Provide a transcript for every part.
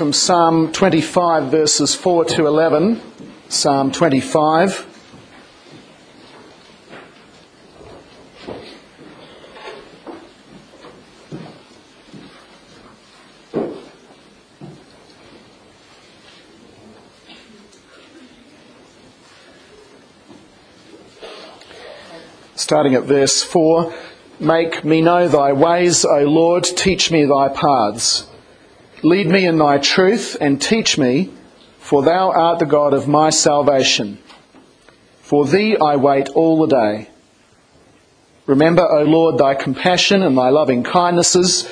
from Psalm 25, verses 4 to 11. Psalm 25. Starting at verse 4, "Make me know thy ways, O Lord, teach me thy paths. Lead me in thy truth and teach me, for thou art the God of my salvation. For thee I wait all the day. Remember, O Lord, thy compassion and thy loving kindnesses,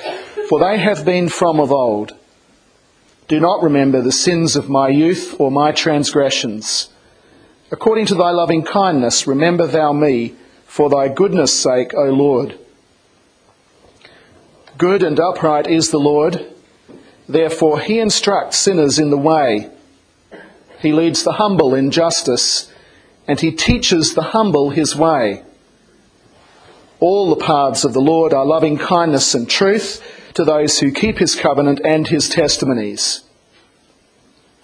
for they have been from of old. Do not remember the sins of my youth or my transgressions. According to thy loving kindness, remember thou me, for thy goodness' sake, O Lord. Good and upright is the Lord. Therefore he instructs sinners in the way. He leads the humble in justice, and he teaches the humble his way. All the paths of the Lord are loving kindness and truth to those who keep his covenant and his testimonies.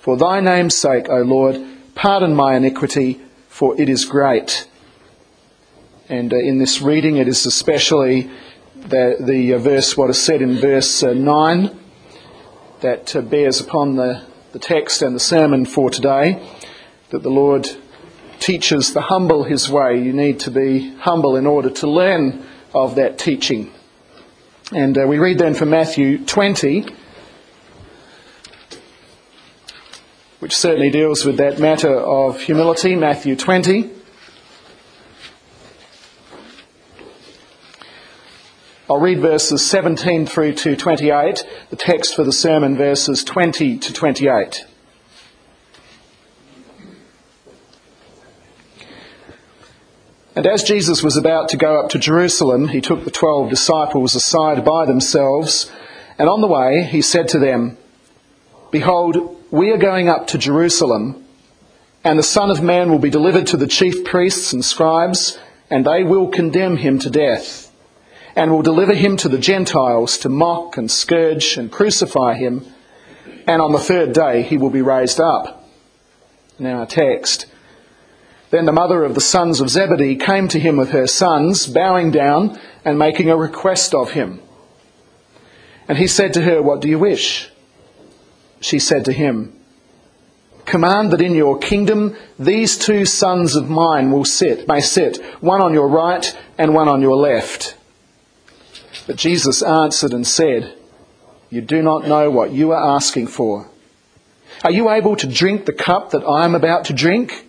For thy name's sake, O Lord, pardon my iniquity, for it is great." And in this reading, it is especially the verse, what is said in verse 9, that bears upon the text and the sermon for today, that the Lord teaches the humble his way. You need to be humble in order to learn of that teaching. And we read then from Matthew 20, which certainly deals with that matter of humility. Matthew 20. I'll read verses 17 through to 28, the text for the sermon, verses 20 to 28. "And as Jesus was about to go up to Jerusalem, he took the 12 disciples aside by themselves, and on the way he said to them, 'Behold, we are going up to Jerusalem, and the Son of Man will be delivered to the chief priests and scribes, and they will condemn him to death, and will deliver him to the Gentiles to mock and scourge and crucify him, and on the third day he will be raised up.'" Now our text. "Then the mother of the sons of Zebedee came to him with her sons, bowing down and making a request of him. And he said to her, 'What do you wish?' She said to him, 'Command that in your kingdom these two sons of mine may sit, one on your right and one on your left.' But Jesus answered and said, 'You do not know what you are asking for. Are you able to drink the cup that I am about to drink?'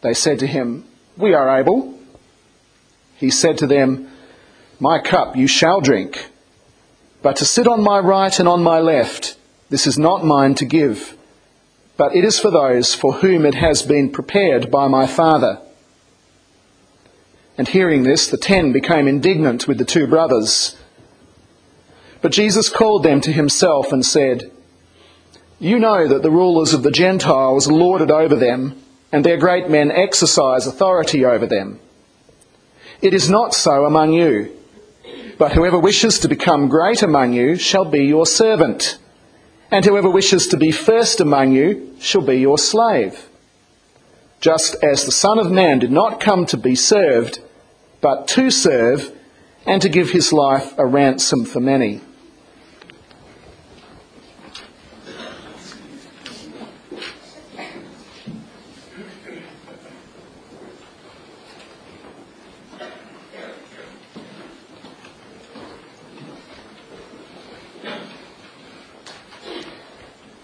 They said to him, 'We are able.' He said to them, 'My cup you shall drink, but to sit on my right and on my left, this is not mine to give, but it is for those for whom it has been prepared by my Father.' And hearing this, the 10 became indignant with the two brothers. But Jesus called them to himself and said, 'You know that the rulers of the Gentiles lord it over them, and their great men exercise authority over them. It is not so among you, but whoever wishes to become great among you shall be your servant, and whoever wishes to be first among you shall be your slave. Just as the Son of Man did not come to be served, but to serve, and to give his life a ransom for many.'"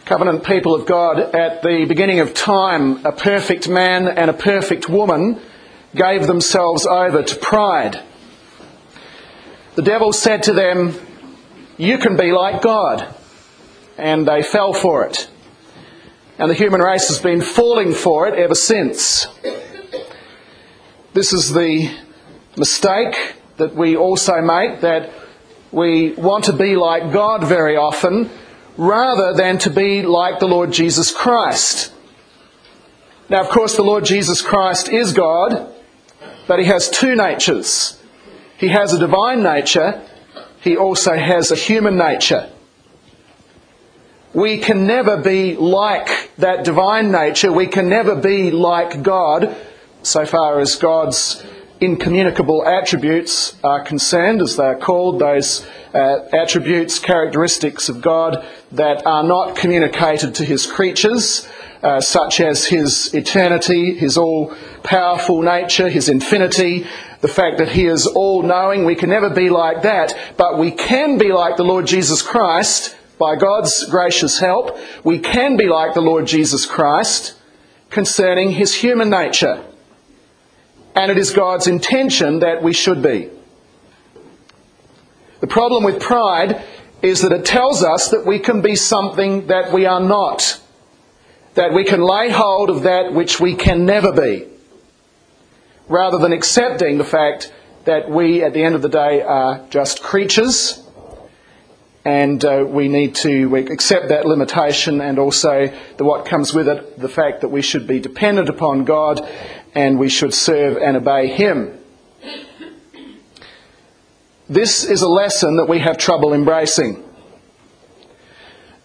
Covenant people of God, at the beginning of time, a perfect man and a perfect woman gave themselves over to pride. The devil said to them, "You can be like God," and they fell for it. And the human race has been falling for it ever since. This is the mistake that we also make, that we want to be like God very often, rather than to be like the Lord Jesus Christ. Now, of course, the Lord Jesus Christ is God, but he has two natures. He has a divine nature. He also has a human nature. We can never be like that divine nature. We can never be like God, so far as God's incommunicable attributes are concerned, as they are called, those attributes, characteristics of God that are not communicated to his creatures, such as his eternity, his all-powerful nature, his infinity, the fact that he is all-knowing. We can never be like that, but we can be like the Lord Jesus Christ. By God's gracious help, we can be like the Lord Jesus Christ concerning his human nature. And it is God's intention that we should be. The problem with pride is that it tells us that we can be something that we are not, that we can lay hold of that which we can never be, rather than accepting the fact that we, at the end of the day, are just creatures. And we need to accept that limitation, and also what comes with it, the fact that we should be dependent upon God and we should serve and obey him. This is a lesson that we have trouble embracing.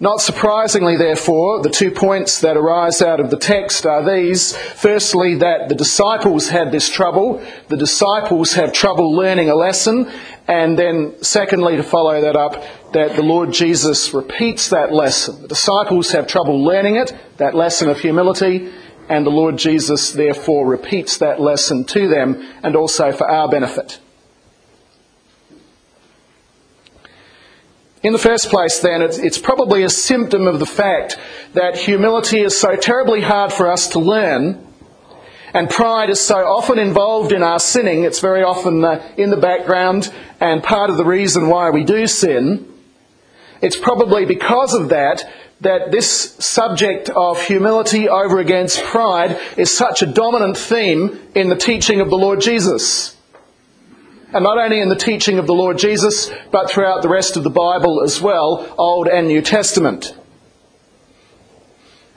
Not surprisingly, therefore, the 2 points that arise out of the text are these. Firstly, that the disciples had this trouble. The disciples have trouble learning a lesson. And then secondly, to follow that up, that the Lord Jesus repeats that lesson. The disciples have trouble learning it, that lesson of humility, and the Lord Jesus therefore repeats that lesson to them, and also for our benefit. In the first place, then, it's probably a symptom of the fact that humility is so terribly hard for us to learn, and pride is so often involved in our sinning. It's very often in the background and part of the reason why we do sin. It's probably because of that this subject of humility over against pride is such a dominant theme in the teaching of the Lord Jesus. And not only in the teaching of the Lord Jesus, but throughout the rest of the Bible as well, Old and New Testament.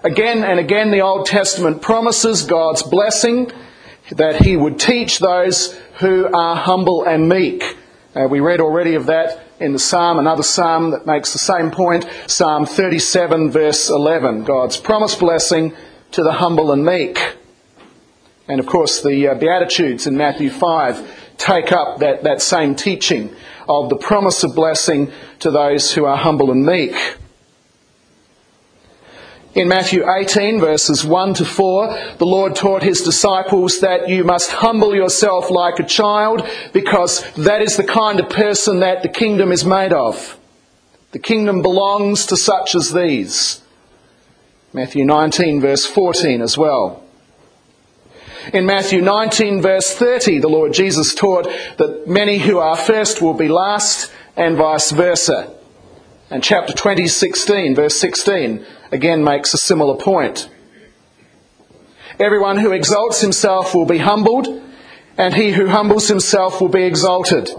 Again and again, the Old Testament promises God's blessing, that he would teach those who are humble and meek. We read already of that in the Psalm, another Psalm that makes the same point, Psalm 37 verse 11, God's promised blessing to the humble and meek. And of course the Beatitudes in Matthew 5 take up that same teaching of the promise of blessing to those who are humble and meek. In Matthew 18, verses 1 to 4, the Lord taught his disciples that you must humble yourself like a child, because that is the kind of person that the kingdom is made of. The kingdom belongs to such as these. Matthew 19, verse 14 as well. In Matthew 19 verse 30, the Lord Jesus taught that many who are first will be last, and vice versa. And chapter 20, verse 16 again makes a similar point. Everyone who exalts himself will be humbled, and he who humbles himself will be exalted.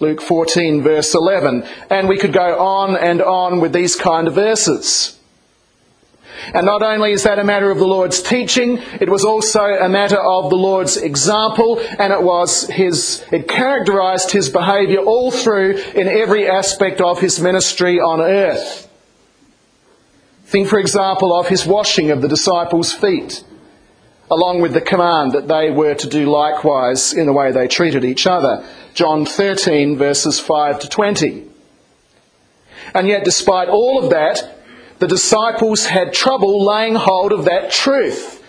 Luke 14 verse 11. And we could go on and on with these kind of verses. And not only is that a matter of the Lord's teaching, it was also a matter of the Lord's example, and it characterised his behaviour all through in every aspect of his ministry on earth. Think, for example, of his washing of the disciples' feet, along with the command that they were to do likewise in the way they treated each other. John 13 verses 5 to 20. And yet, despite all of that, the disciples had trouble laying hold of that truth.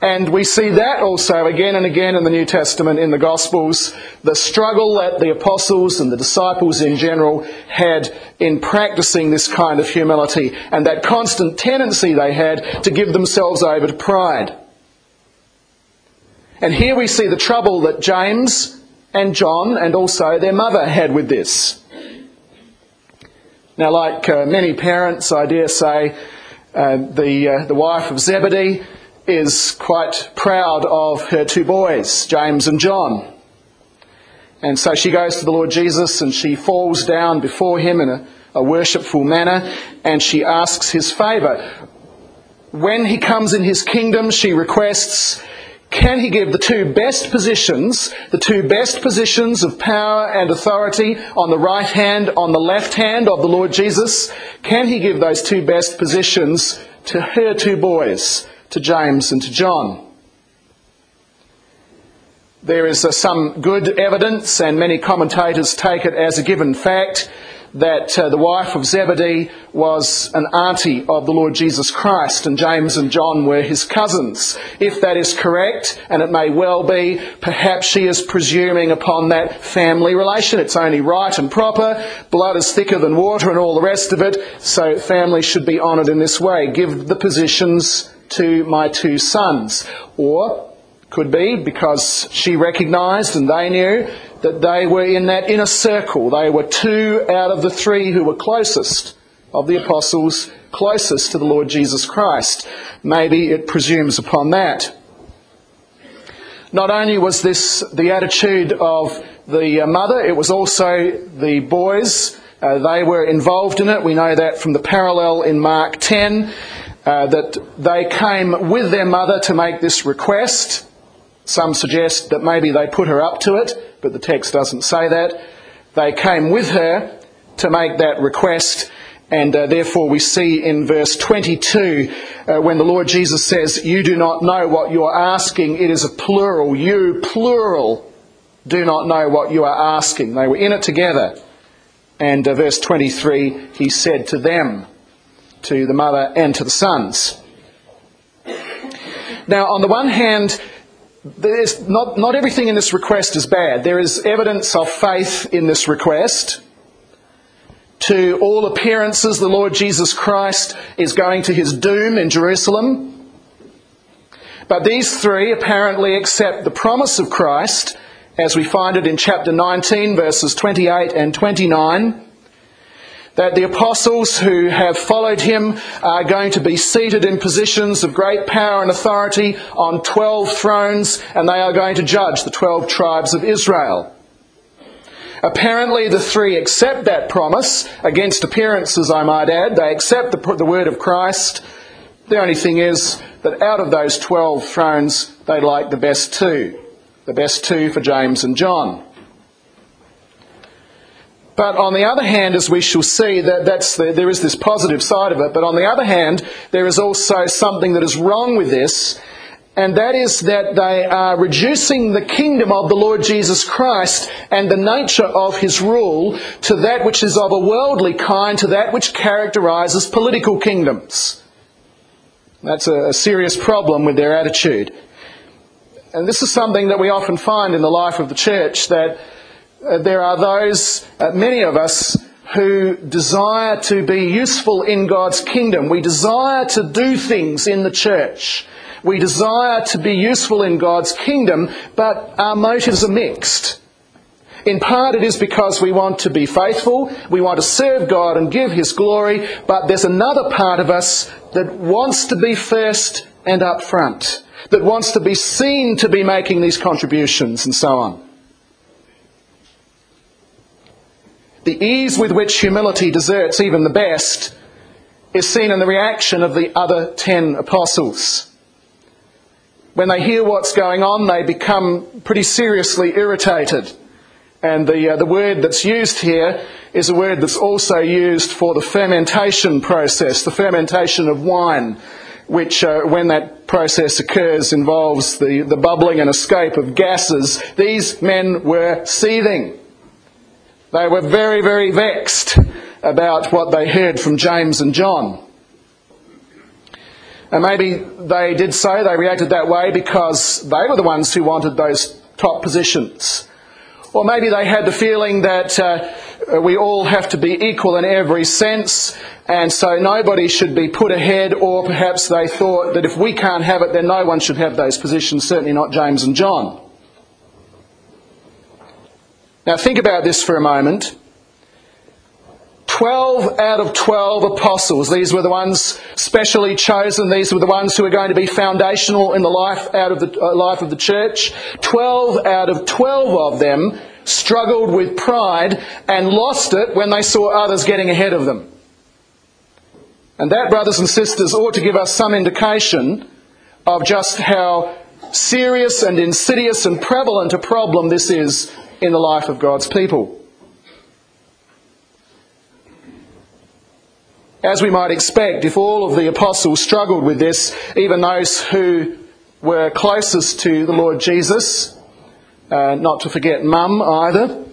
And we see that also again and again in the New Testament, in the Gospels, the struggle that the apostles and the disciples in general had in practicing this kind of humility, and that constant tendency they had to give themselves over to pride. And here we see the trouble that James and John, and also their mother, had with this. Now, like many parents, I dare say, the wife of Zebedee is quite proud of her 2 boys, James and John. And so she goes to the Lord Jesus and she falls down before him in a worshipful manner, and she asks his favour. When he comes in his kingdom, she requests, Can he give the two best positions of power and authority on the right hand, on the left hand of the Lord Jesus? Can he give those two best positions to her two boys, to James and to John? There is some good evidence, and many commentators take it as a given fact, that the wife of Zebedee was an auntie of the Lord Jesus Christ, and James and John were his cousins. If that is correct, and it may well be, perhaps she is presuming upon that family relation. It's only right and proper. Blood is thicker than water and all the rest of it, so family should be honoured in this way. Give the positions to my two sons. Or, could be, because she recognised and they knew that they were in that inner circle. They were two out of the three who were closest of the apostles, closest to the Lord Jesus Christ. Maybe it presumes upon that. Not only was this the attitude of the mother, it was also the boys. They were involved in it. We know that from the parallel in Mark 10, that they came with their mother to make this request. Some suggest that maybe they put her up to it, but the text doesn't say that. They came with her to make that request, and therefore we see in verse 22, when the Lord Jesus says, "You do not know what you are asking," it is a plural. You, plural, do not know what you are asking. They were in it together. And verse 23, he said to them, to the mother and to the sons. Now, on the one hand, there's not everything in this request is bad. There is evidence of faith in this request. To all appearances, the Lord Jesus Christ is going to his doom in Jerusalem. But these three apparently accept the promise of Christ, as we find it in chapter 19, verses 28 and 29, that the apostles who have followed him are going to be seated in positions of great power and authority on 12 thrones, and they are going to judge the 12 tribes of Israel. Apparently the three accept that promise, against appearances I might add. They accept the word of Christ. The only thing is that out of those 12 thrones, they like the best two for James and John. But on the other hand, as we shall see, there is this positive side of it. But on the other hand, there is also something that is wrong with this, and that is that they are reducing the kingdom of the Lord Jesus Christ and the nature of his rule to that which is of a worldly kind, to that which characterises political kingdoms. That's a serious problem with their attitude. And this is something that we often find in the life of the church, that there are those, many of us, who desire to be useful in God's kingdom. We desire to do things in the church. We desire to be useful in God's kingdom, but our motives are mixed. In part it is because we want to be faithful, we want to serve God and give his glory, but there's another part of us that wants to be first and up front, that wants to be seen to be making these contributions and so on. The ease with which humility deserts even the best is seen in the reaction of the other 10 apostles. When they hear what's going on, they become pretty seriously irritated. And the word that's used here is a word that's also used for the fermentation process, the fermentation of wine, which when that process occurs involves the bubbling and escape of gases. These men were seething. They were very, very vexed about what they heard from James and John. And maybe they did so, they reacted that way because they were the ones who wanted those top positions. Or maybe they had the feeling that we all have to be equal in every sense, and so nobody should be put ahead, or perhaps they thought that if we can't have it, then no one should have those positions, certainly not James and John. Now think about this for a moment. 12 out of 12 apostles, these were the ones specially chosen, these were the ones who were going to be foundational in the life of the church. 12 out of 12 of them struggled with pride and lost it when they saw others getting ahead of them. And that, brothers and sisters, ought to give us some indication of just how serious and insidious and prevalent a problem this is in the life of God's people. As we might expect, if all of the apostles struggled with this, even those who were closest to the Lord Jesus, not to forget Mum either,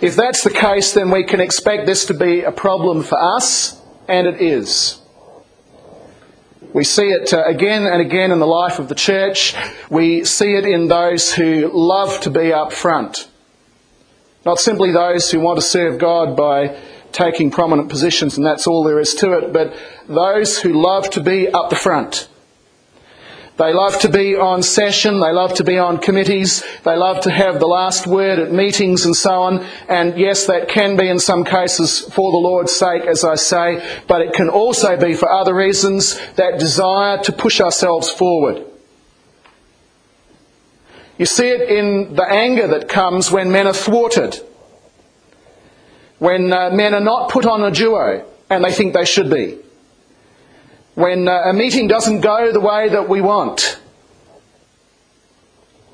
if that's the case, then we can expect this to be a problem for us, and it is. We see it again and again in the life of the church. We see it in those who love to be up front. Not simply those who want to serve God by taking prominent positions and that's all there is to it, but those who love to be up the front. They love to be on session, they love to be on committees, they love to have the last word at meetings and so on, and yes, that can be in some cases for the Lord's sake, as I say, but it can also be for other reasons, that desire to push ourselves forward. You see it in the anger that comes when men are thwarted, when men are not put on a duo and they think they should be. When a meeting doesn't go the way that we want.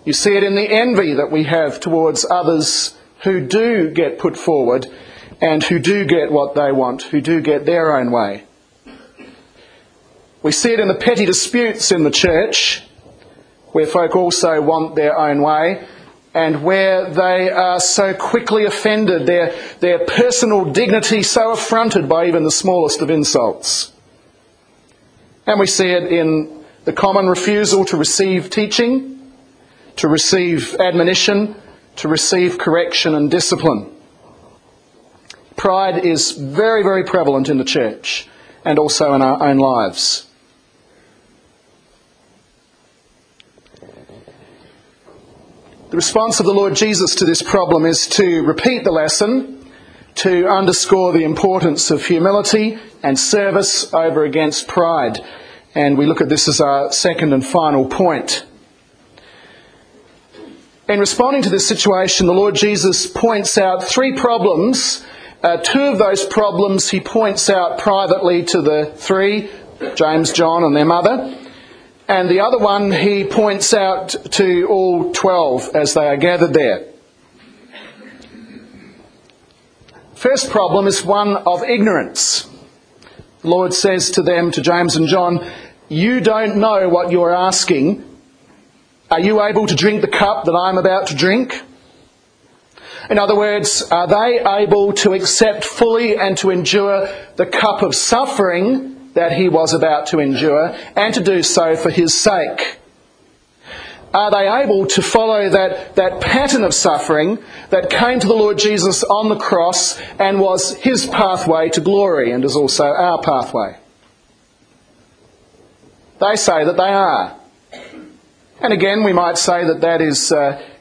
You see it in the envy that we have towards others who do get put forward and who do get what they want, who do get their own way. We see it in the petty disputes in the church, where folk also want their own way, and where they are so quickly offended, their personal dignity so affronted by even the smallest of insults. And we see it in the common refusal to receive teaching, to receive admonition, to receive correction and discipline. Pride is very, very prevalent in the church and also in our own lives. The response of the Lord Jesus to this problem is to repeat the lesson, to underscore the importance of humility and service over against pride. And we look at this as our second and final point. In responding to this situation, the Lord Jesus points out three problems. Two of those problems he points out privately to the three, James, John and their mother. And the other one he points out to all 12 as they are gathered there. First problem is one of ignorance. The Lord says to them, to James and John, "You don't know what you're asking. Are you able to drink the cup that I'm about to drink?" In other words, are they able to accept fully and to endure the cup of suffering that he was about to endure, and to do so for his sake? Are they able to follow that pattern of suffering that came to the Lord Jesus on the cross and was his pathway to glory and is also our pathway? They say that they are. And again, we might say that is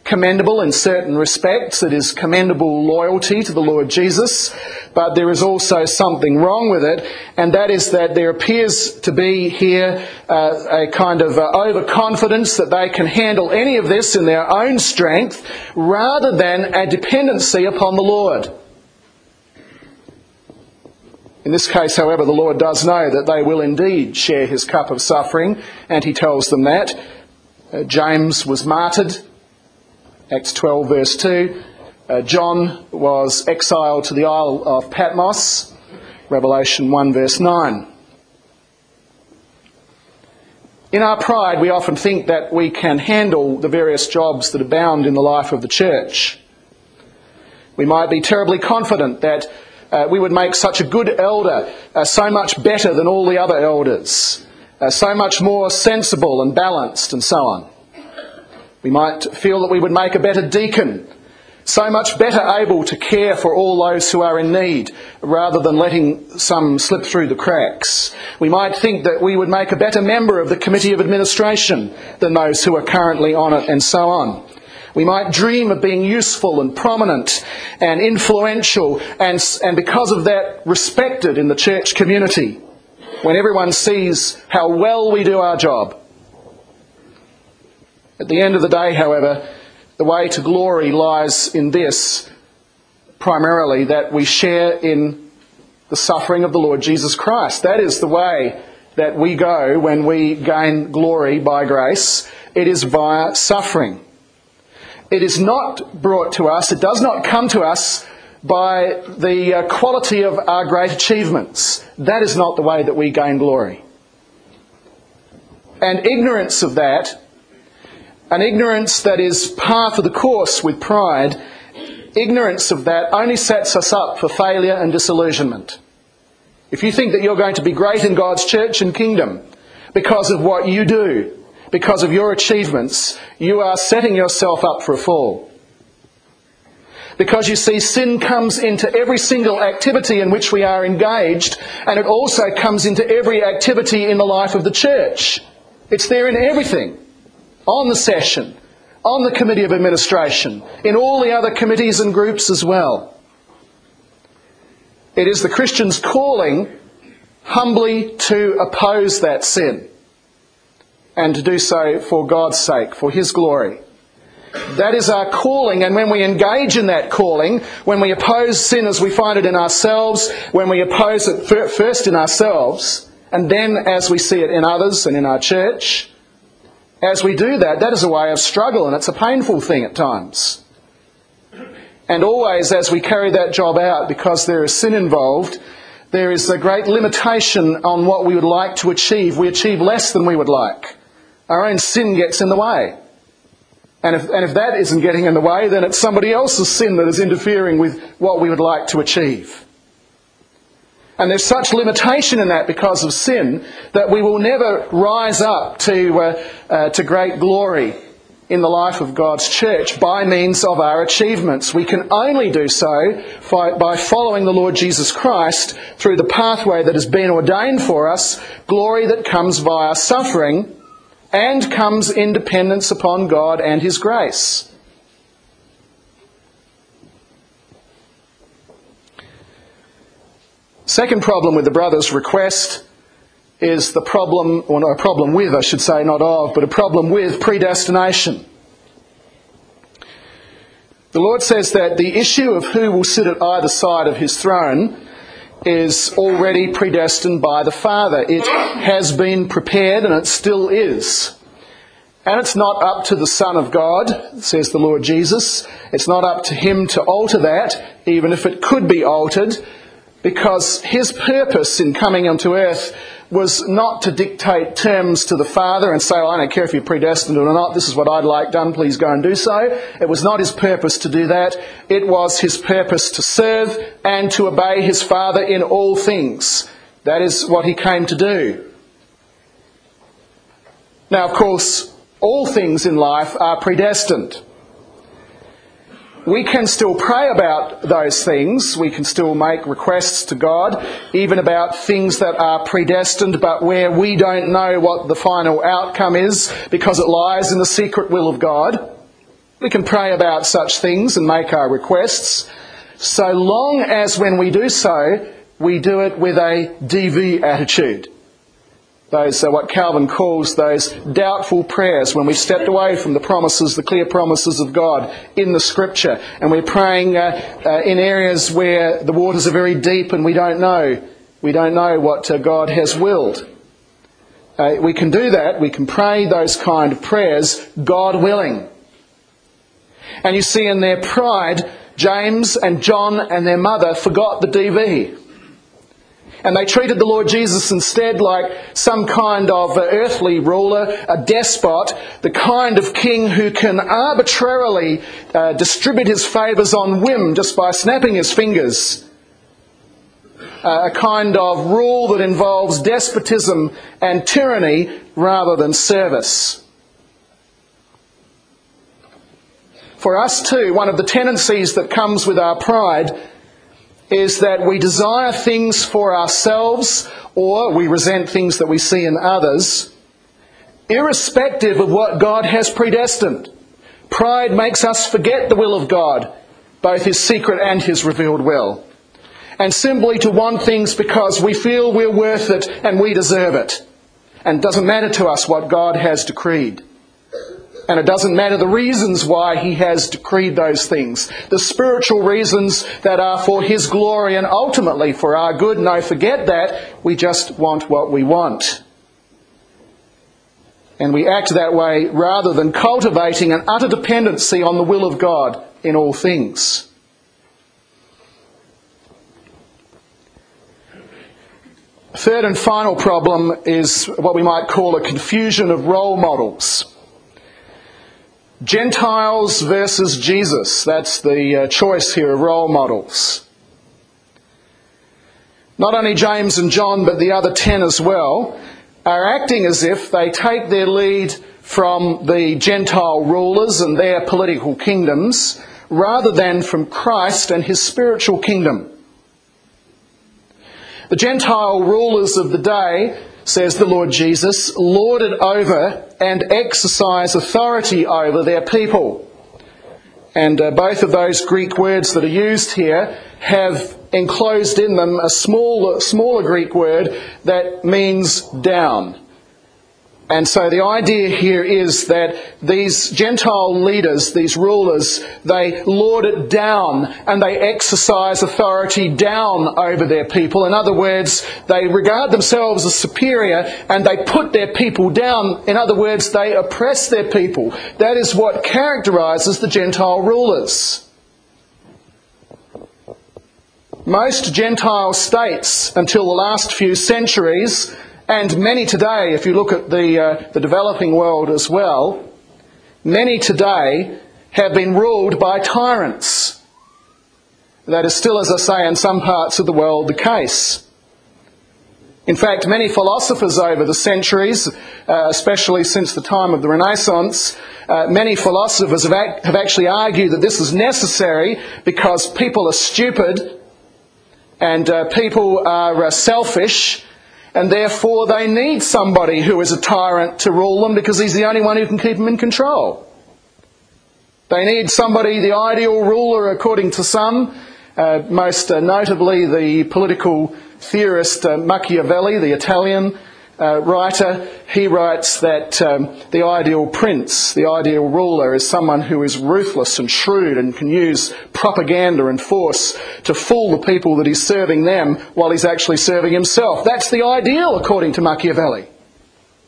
commendable in certain respects. It is commendable loyalty to the Lord Jesus, but there is also something wrong with it, and that is that there appears to be here a kind of overconfidence that they can handle any of this in their own strength, rather than a dependency upon the Lord. In this case, however, the Lord does know that they will indeed share his cup of suffering, and he tells them that. James was martyred, Acts 12 verse 2. John was exiled to the Isle of Patmos, Revelation 1 verse 9. In our pride, we often think that we can handle the various jobs that abound in the life of the church. We might be terribly confident that we would make such a good elder, so much better than all the other elders, so much more sensible and balanced and so on. We might feel that we would make a better deacon, so much better able to care for all those who are in need, rather than letting some slip through the cracks. We might think that we would make a better member of the committee of administration than those who are currently on it, and so on. We might dream of being useful and prominent and influential, and because of that, respected in the church community, when everyone sees how well we do our job. At the end of the day, however, the way to glory lies in this, primarily, that we share in the suffering of the Lord Jesus Christ. That is the way that we go when we gain glory by grace, it is via suffering. It is not brought to us, it does not come to us by the quality of our great achievements. That is not the way that we gain glory. And ignorance of that, an ignorance that is par for the course with pride, ignorance of that only sets us up for failure and disillusionment. If you think that you're going to be great in God's church and kingdom because of what you do, because of your achievements, you are setting yourself up for a fall. Because you see, sin comes into every single activity in which we are engaged, and it also comes into every activity in the life of the church. It's there in everything. On the session, on the committee of administration, in all the other committees and groups as well. It is the Christian's calling humbly to oppose that sin and to do so for God's sake, for His glory. That is our calling, and when we engage in that calling, when we oppose sin as we find it in ourselves, when we oppose it first in ourselves, and then as we see it in others and in our church, as we do that, that is a way of struggle, and it's a painful thing at times. And always as we carry that job out, because there is sin involved, there is a great limitation on what we would like to achieve. We achieve less than we would like. Our own sin gets in the way. And if that isn't getting in the way, then it's somebody else's sin that is interfering with what we would like to achieve. And there's such limitation in that because of sin that we will never rise up to great glory in the life of God's church by means of our achievements. We can only do so by following the Lord Jesus Christ through the pathway that has been ordained for us, glory that comes via suffering, and comes in dependence upon God and His grace. Second problem with the brother's request is the problem, or no, a problem with, I should say, not of, but a problem with predestination. The Lord says that the issue of who will sit at either side of His throne is already predestined by the Father. It has been prepared, and it still is. And it's not up to the Son of God, says the Lord Jesus. It's not up to Him to alter that, even if it could be altered, because His purpose in coming onto earth was not to dictate terms to the Father and say, well, I don't care if you're predestined or not, this is what I'd like done, please go and do so. It was not His purpose to do that. It was His purpose to serve and to obey His Father in all things. That is what He came to do. Now, of course, all things in life are predestined. We can still pray about those things. We can still make requests to God, even about things that are predestined, but where we don't know what the final outcome is because it lies in the secret will of God. We can pray about such things and make our requests, so long as when we do so, we do it with a DV attitude. Those are what Calvin calls those doubtful prayers, when we've stepped away from the promises, the clear promises of God in the Scripture, and we're praying in areas where the waters are very deep and we don't know what God has willed. We can do that. We can pray those kind of prayers, God willing. And you see, in their pride, James and John and their mother forgot the DV. And they treated the Lord Jesus instead like some kind of earthly ruler, a despot, the kind of king who can arbitrarily distribute his favours on whim just by snapping his fingers. A kind of rule that involves despotism and tyranny rather than service. For us too, one of the tendencies that comes with our pride is that we desire things for ourselves, or we resent things that we see in others, irrespective of what God has predestined. Pride makes us forget the will of God, both His secret and His revealed will, and simply to want things because we feel we're worth it and we deserve it. And it doesn't matter to us what God has decreed. And it doesn't matter the reasons why He has decreed those things. The spiritual reasons that are for His glory and ultimately for our good. No, forget that. We just want what we want. And we act that way rather than cultivating an utter dependency on the will of God in all things. Third and final problem is what we might call a confusion of role models. Gentiles versus Jesus, that's the choice here of role models. Not only James and John, but the other 10 as well, are acting as if they take their lead from the Gentile rulers and their political kingdoms rather than from Christ and his spiritual kingdom. The Gentile rulers of the day, says the Lord Jesus, lorded over and exercise authority over their people. And both of those Greek words that are used here have enclosed in them a smaller Greek word that means down. And so the idea here is that these Gentile leaders, these rulers, they lord it down and they exercise authority down over their people. In other words, they regard themselves as superior and they put their people down. In other words, they oppress their people. That is what characterises the Gentile rulers. Most Gentile states, until the last few centuries, and many today, if you look at the developing world as well, many today have been ruled by tyrants. That is still, as I say, in some parts of the world the case. In fact, many philosophers over the centuries, especially since the time of the Renaissance, many philosophers have actually argued that this is necessary because people are stupid, and people are selfish, and therefore they need somebody who is a tyrant to rule them because he's the only one who can keep them in control. They need somebody, the ideal ruler according to some, most notably the political theorist Machiavelli, the Italian writer. He writes that the ideal prince, the ideal ruler, is someone who is ruthless and shrewd and can use propaganda and force to fool the people that he's serving them while he's actually serving himself. That's the ideal, according to Machiavelli.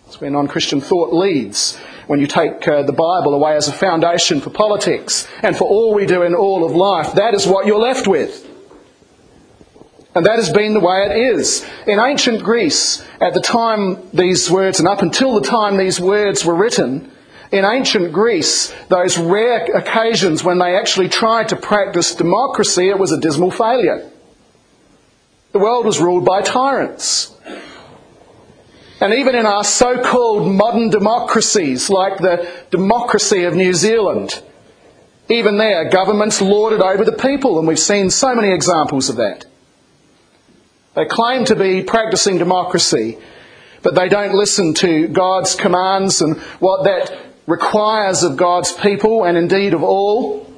That's where non-Christian thought leads, when you take the Bible away as a foundation for politics and for all we do in all of life. That is what you're left with. And that has been the way it is. In ancient Greece, at the time these words, and up until the time these words were written, in ancient Greece, those rare occasions when they actually tried to practice democracy, it was a dismal failure. The world was ruled by tyrants. And even in our so-called modern democracies, like the democracy of New Zealand, even there, governments lorded over the people, and we've seen so many examples of that. They claim to be practicing democracy, but they don't listen to God's commands and what that requires of God's people and indeed of all.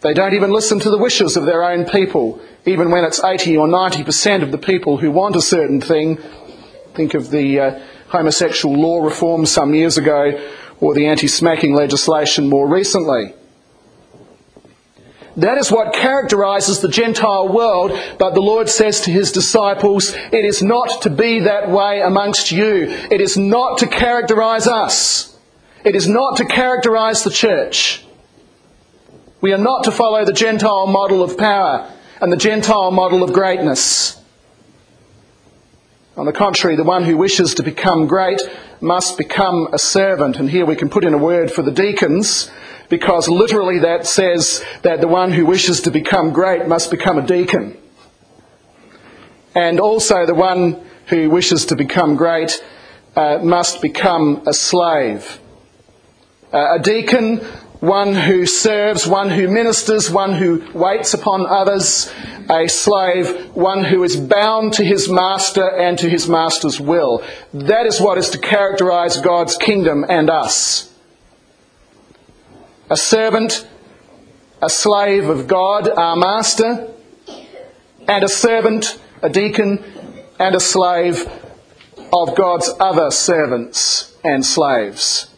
They don't even listen to the wishes of their own people, even when it's 80 or 90% of the people who want a certain thing. Think of the homosexual law reform some years ago or the anti-smacking legislation more recently. That is what characterises the Gentile world, but the Lord says to his disciples, it is not to be that way amongst you. It is not to characterise us. It is not to characterise the church. We are not to follow the Gentile model of power and the Gentile model of greatness. On the contrary, the one who wishes to become great must become a servant. And here we can put in a word for the deacons, because literally that says that the one who wishes to become great must become a deacon. And also the one who wishes to become great must become a slave. A deacon, one who serves, one who ministers, one who waits upon others. A slave, one who is bound to his master and to his master's will. That is what is to characterise God's kingdom and us. A servant, a slave of God, our master, and a servant, a deacon, and a slave of God's other servants and slaves.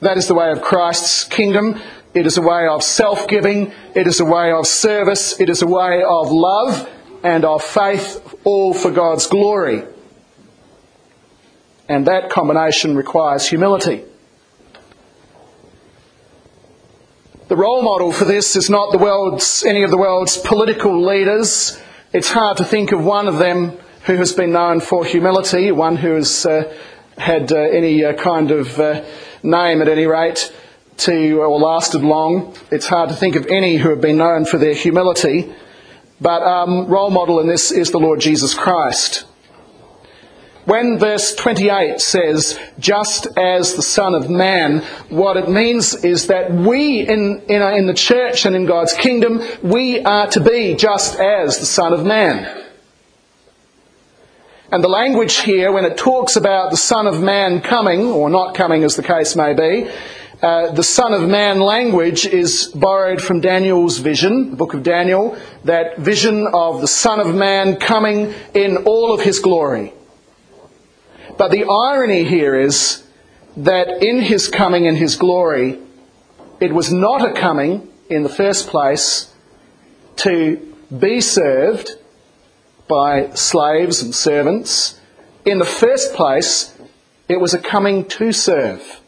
That is the way of Christ's kingdom. It is a way of self-giving. It is a way of service. It is a way of love and of faith, all for God's glory. And that combination requires humility. The role model for this is not any of the world's political leaders. It's hard to think of one of them who has been known for humility, one who has had any kind of name at any rate, or lasted long. It's hard to think of any who have been known for their humility. But role model in this is the Lord Jesus Christ. When verse 28 says, just as the Son of Man, what it means is that we in the church and in God's kingdom, we are to be just as the Son of Man. And the language here, when it talks about the Son of Man coming, or not coming as the case may be, the Son of Man language is borrowed from Daniel's vision, the book of Daniel, that vision of the Son of Man coming in all of his glory. But the irony here is that in his coming in his glory, it was not a coming in the first place to be served by slaves and servants. In the first place, it was a coming to serve.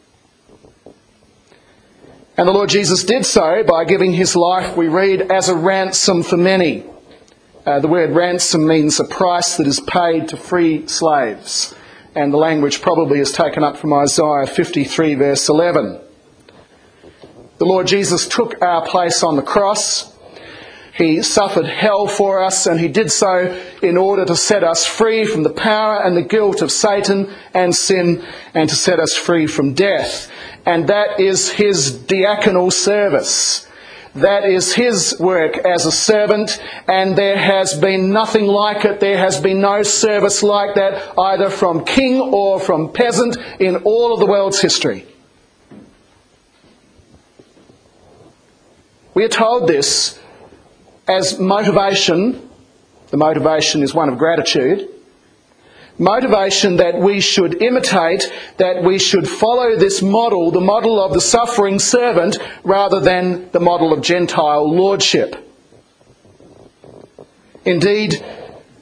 And the Lord Jesus did so by giving his life, we read, as a ransom for many. The word ransom means a price that is paid to free slaves. And the language probably is taken up from Isaiah 53 verse 11. The Lord Jesus took our place on the cross. He suffered hell for us, and he did so in order to set us free from the power and the guilt of Satan and sin, and to set us free from death. And that is his diaconal service. That is his work as a servant, and there has been nothing like it. There has been no service like that, either from king or from peasant, in all of the world's history. We are told this as motivation. The motivation is one of gratitude. Motivation that we should imitate, that we should follow this model, the model of the suffering servant, rather than the model of Gentile lordship. Indeed,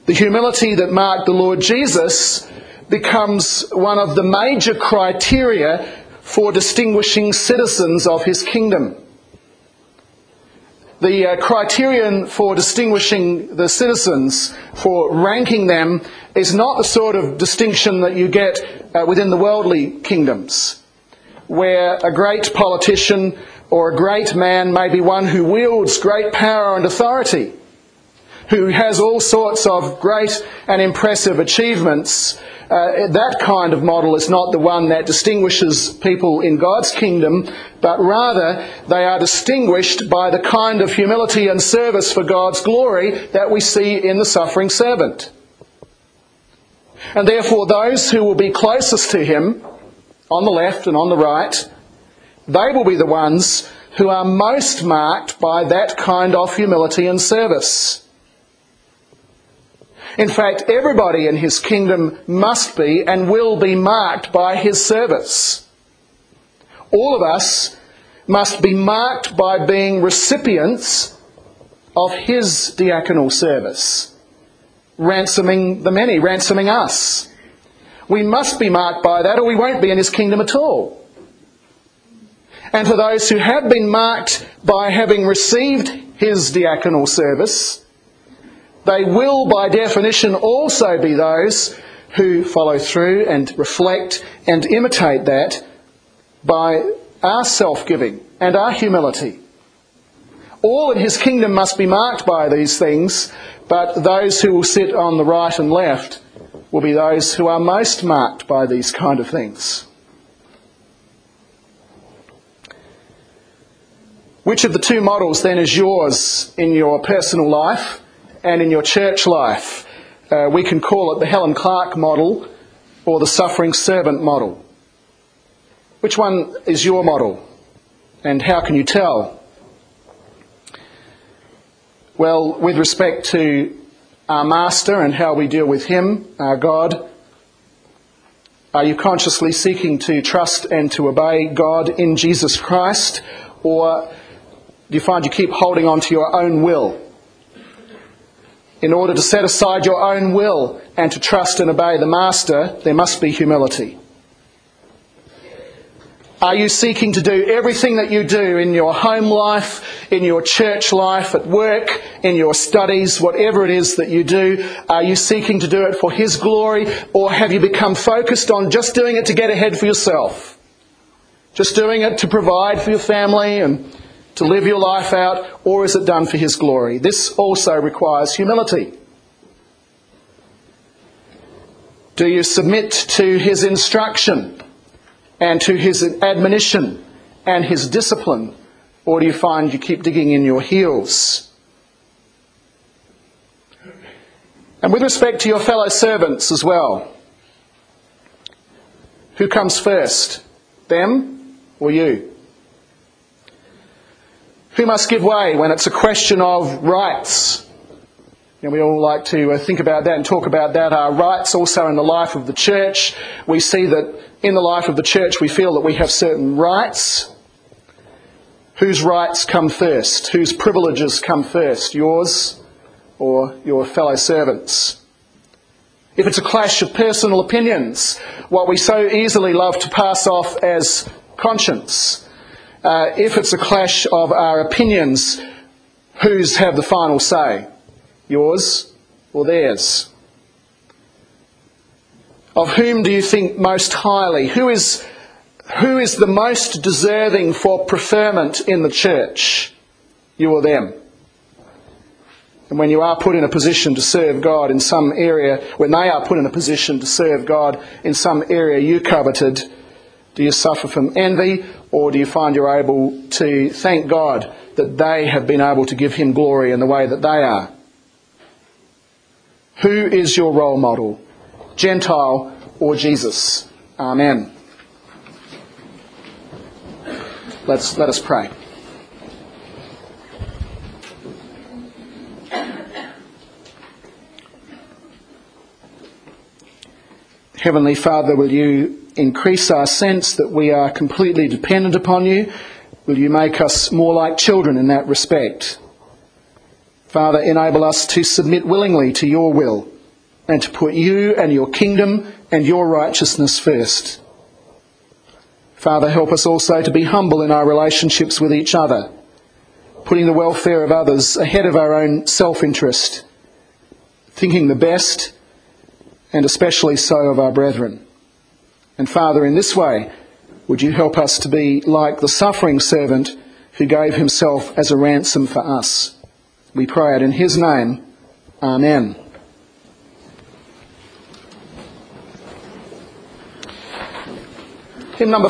the humility that marked the Lord Jesus becomes one of the major criteria for distinguishing citizens of his kingdom. The criterion for distinguishing the citizens, for ranking them, is not the sort of distinction that you get within the worldly kingdoms, where a great politician or a great man may be one who wields great power and authority, who has all sorts of great and impressive achievements. That kind of model is not the one that distinguishes people in God's kingdom, but rather they are distinguished by the kind of humility and service for God's glory that we see in the suffering servant. And therefore those who will be closest to him, on the left and on the right, they will be the ones who are most marked by that kind of humility and service. In fact, everybody in his kingdom must be and will be marked by his service. All of us must be marked by being recipients of his diaconal service, ransoming the many, ransoming us. We must be marked by that, or we won't be in his kingdom at all. And for those who have been marked by having received his diaconal service, they will, by definition, also be those who follow through and reflect and imitate that by our self-giving and our humility. All in his kingdom must be marked by these things, but those who will sit on the right and left will be those who are most marked by these kind of things. Which of the two models then is yours in your personal life and in your church life? We can call it the Helen Clark model or the suffering servant model. Which one is your model, and how can you tell? Well, with respect to our Master and how we deal with him, our God, are you consciously seeking to trust and to obey God in Jesus Christ, or do you find you keep holding on to your own will? In order to set aside your own will and to trust and obey the Master, there must be humility. Are you seeking to do everything that you do in your home life, in your church life, at work, in your studies, whatever it is that you do? Are you seeking to do it for His glory, or have you become focused on just doing it to get ahead for yourself? Just doing it to provide for your family and to live your life out, or is it done for His glory? This also requires humility. Do you submit to His instruction and to His admonition and His discipline, or do you find you keep digging in your heels? And with respect to your fellow servants as well, who comes first, them or you? Who must give way when it's a question of rights? And we all like to think about that and talk about that. Our rights also in the life of the church. We see that in the life of the church we feel that we have certain rights. Whose rights come first? Whose privileges come first? Yours or your fellow servants? If it's a clash of personal opinions, what we so easily love to pass off as conscience, if it's a clash of our opinions, whose have the final say? Yours or theirs? Of whom do you think most highly? Who is the most deserving for preferment in the church? You or them? And when you are put in a position to serve God in some area, when they are put in a position to serve God in some area you coveted, do you suffer from envy, or do you find you're able to thank God that they have been able to give Him glory in the way that they are? Who is your role model, Gentile or Jesus? Amen. Let us pray. Heavenly Father, will you increase our sense that we are completely dependent upon you? Will you make us more like children in that respect? Father, enable us to submit willingly to your will and to put you and your kingdom and your righteousness first. Father, help us also to be humble in our relationships with each other, putting the welfare of others ahead of our own self-interest, thinking the best, and especially so of our brethren. And Father, in this way, would you help us to be like the suffering servant who gave himself as a ransom for us? We pray it in His name. Amen. Hymn number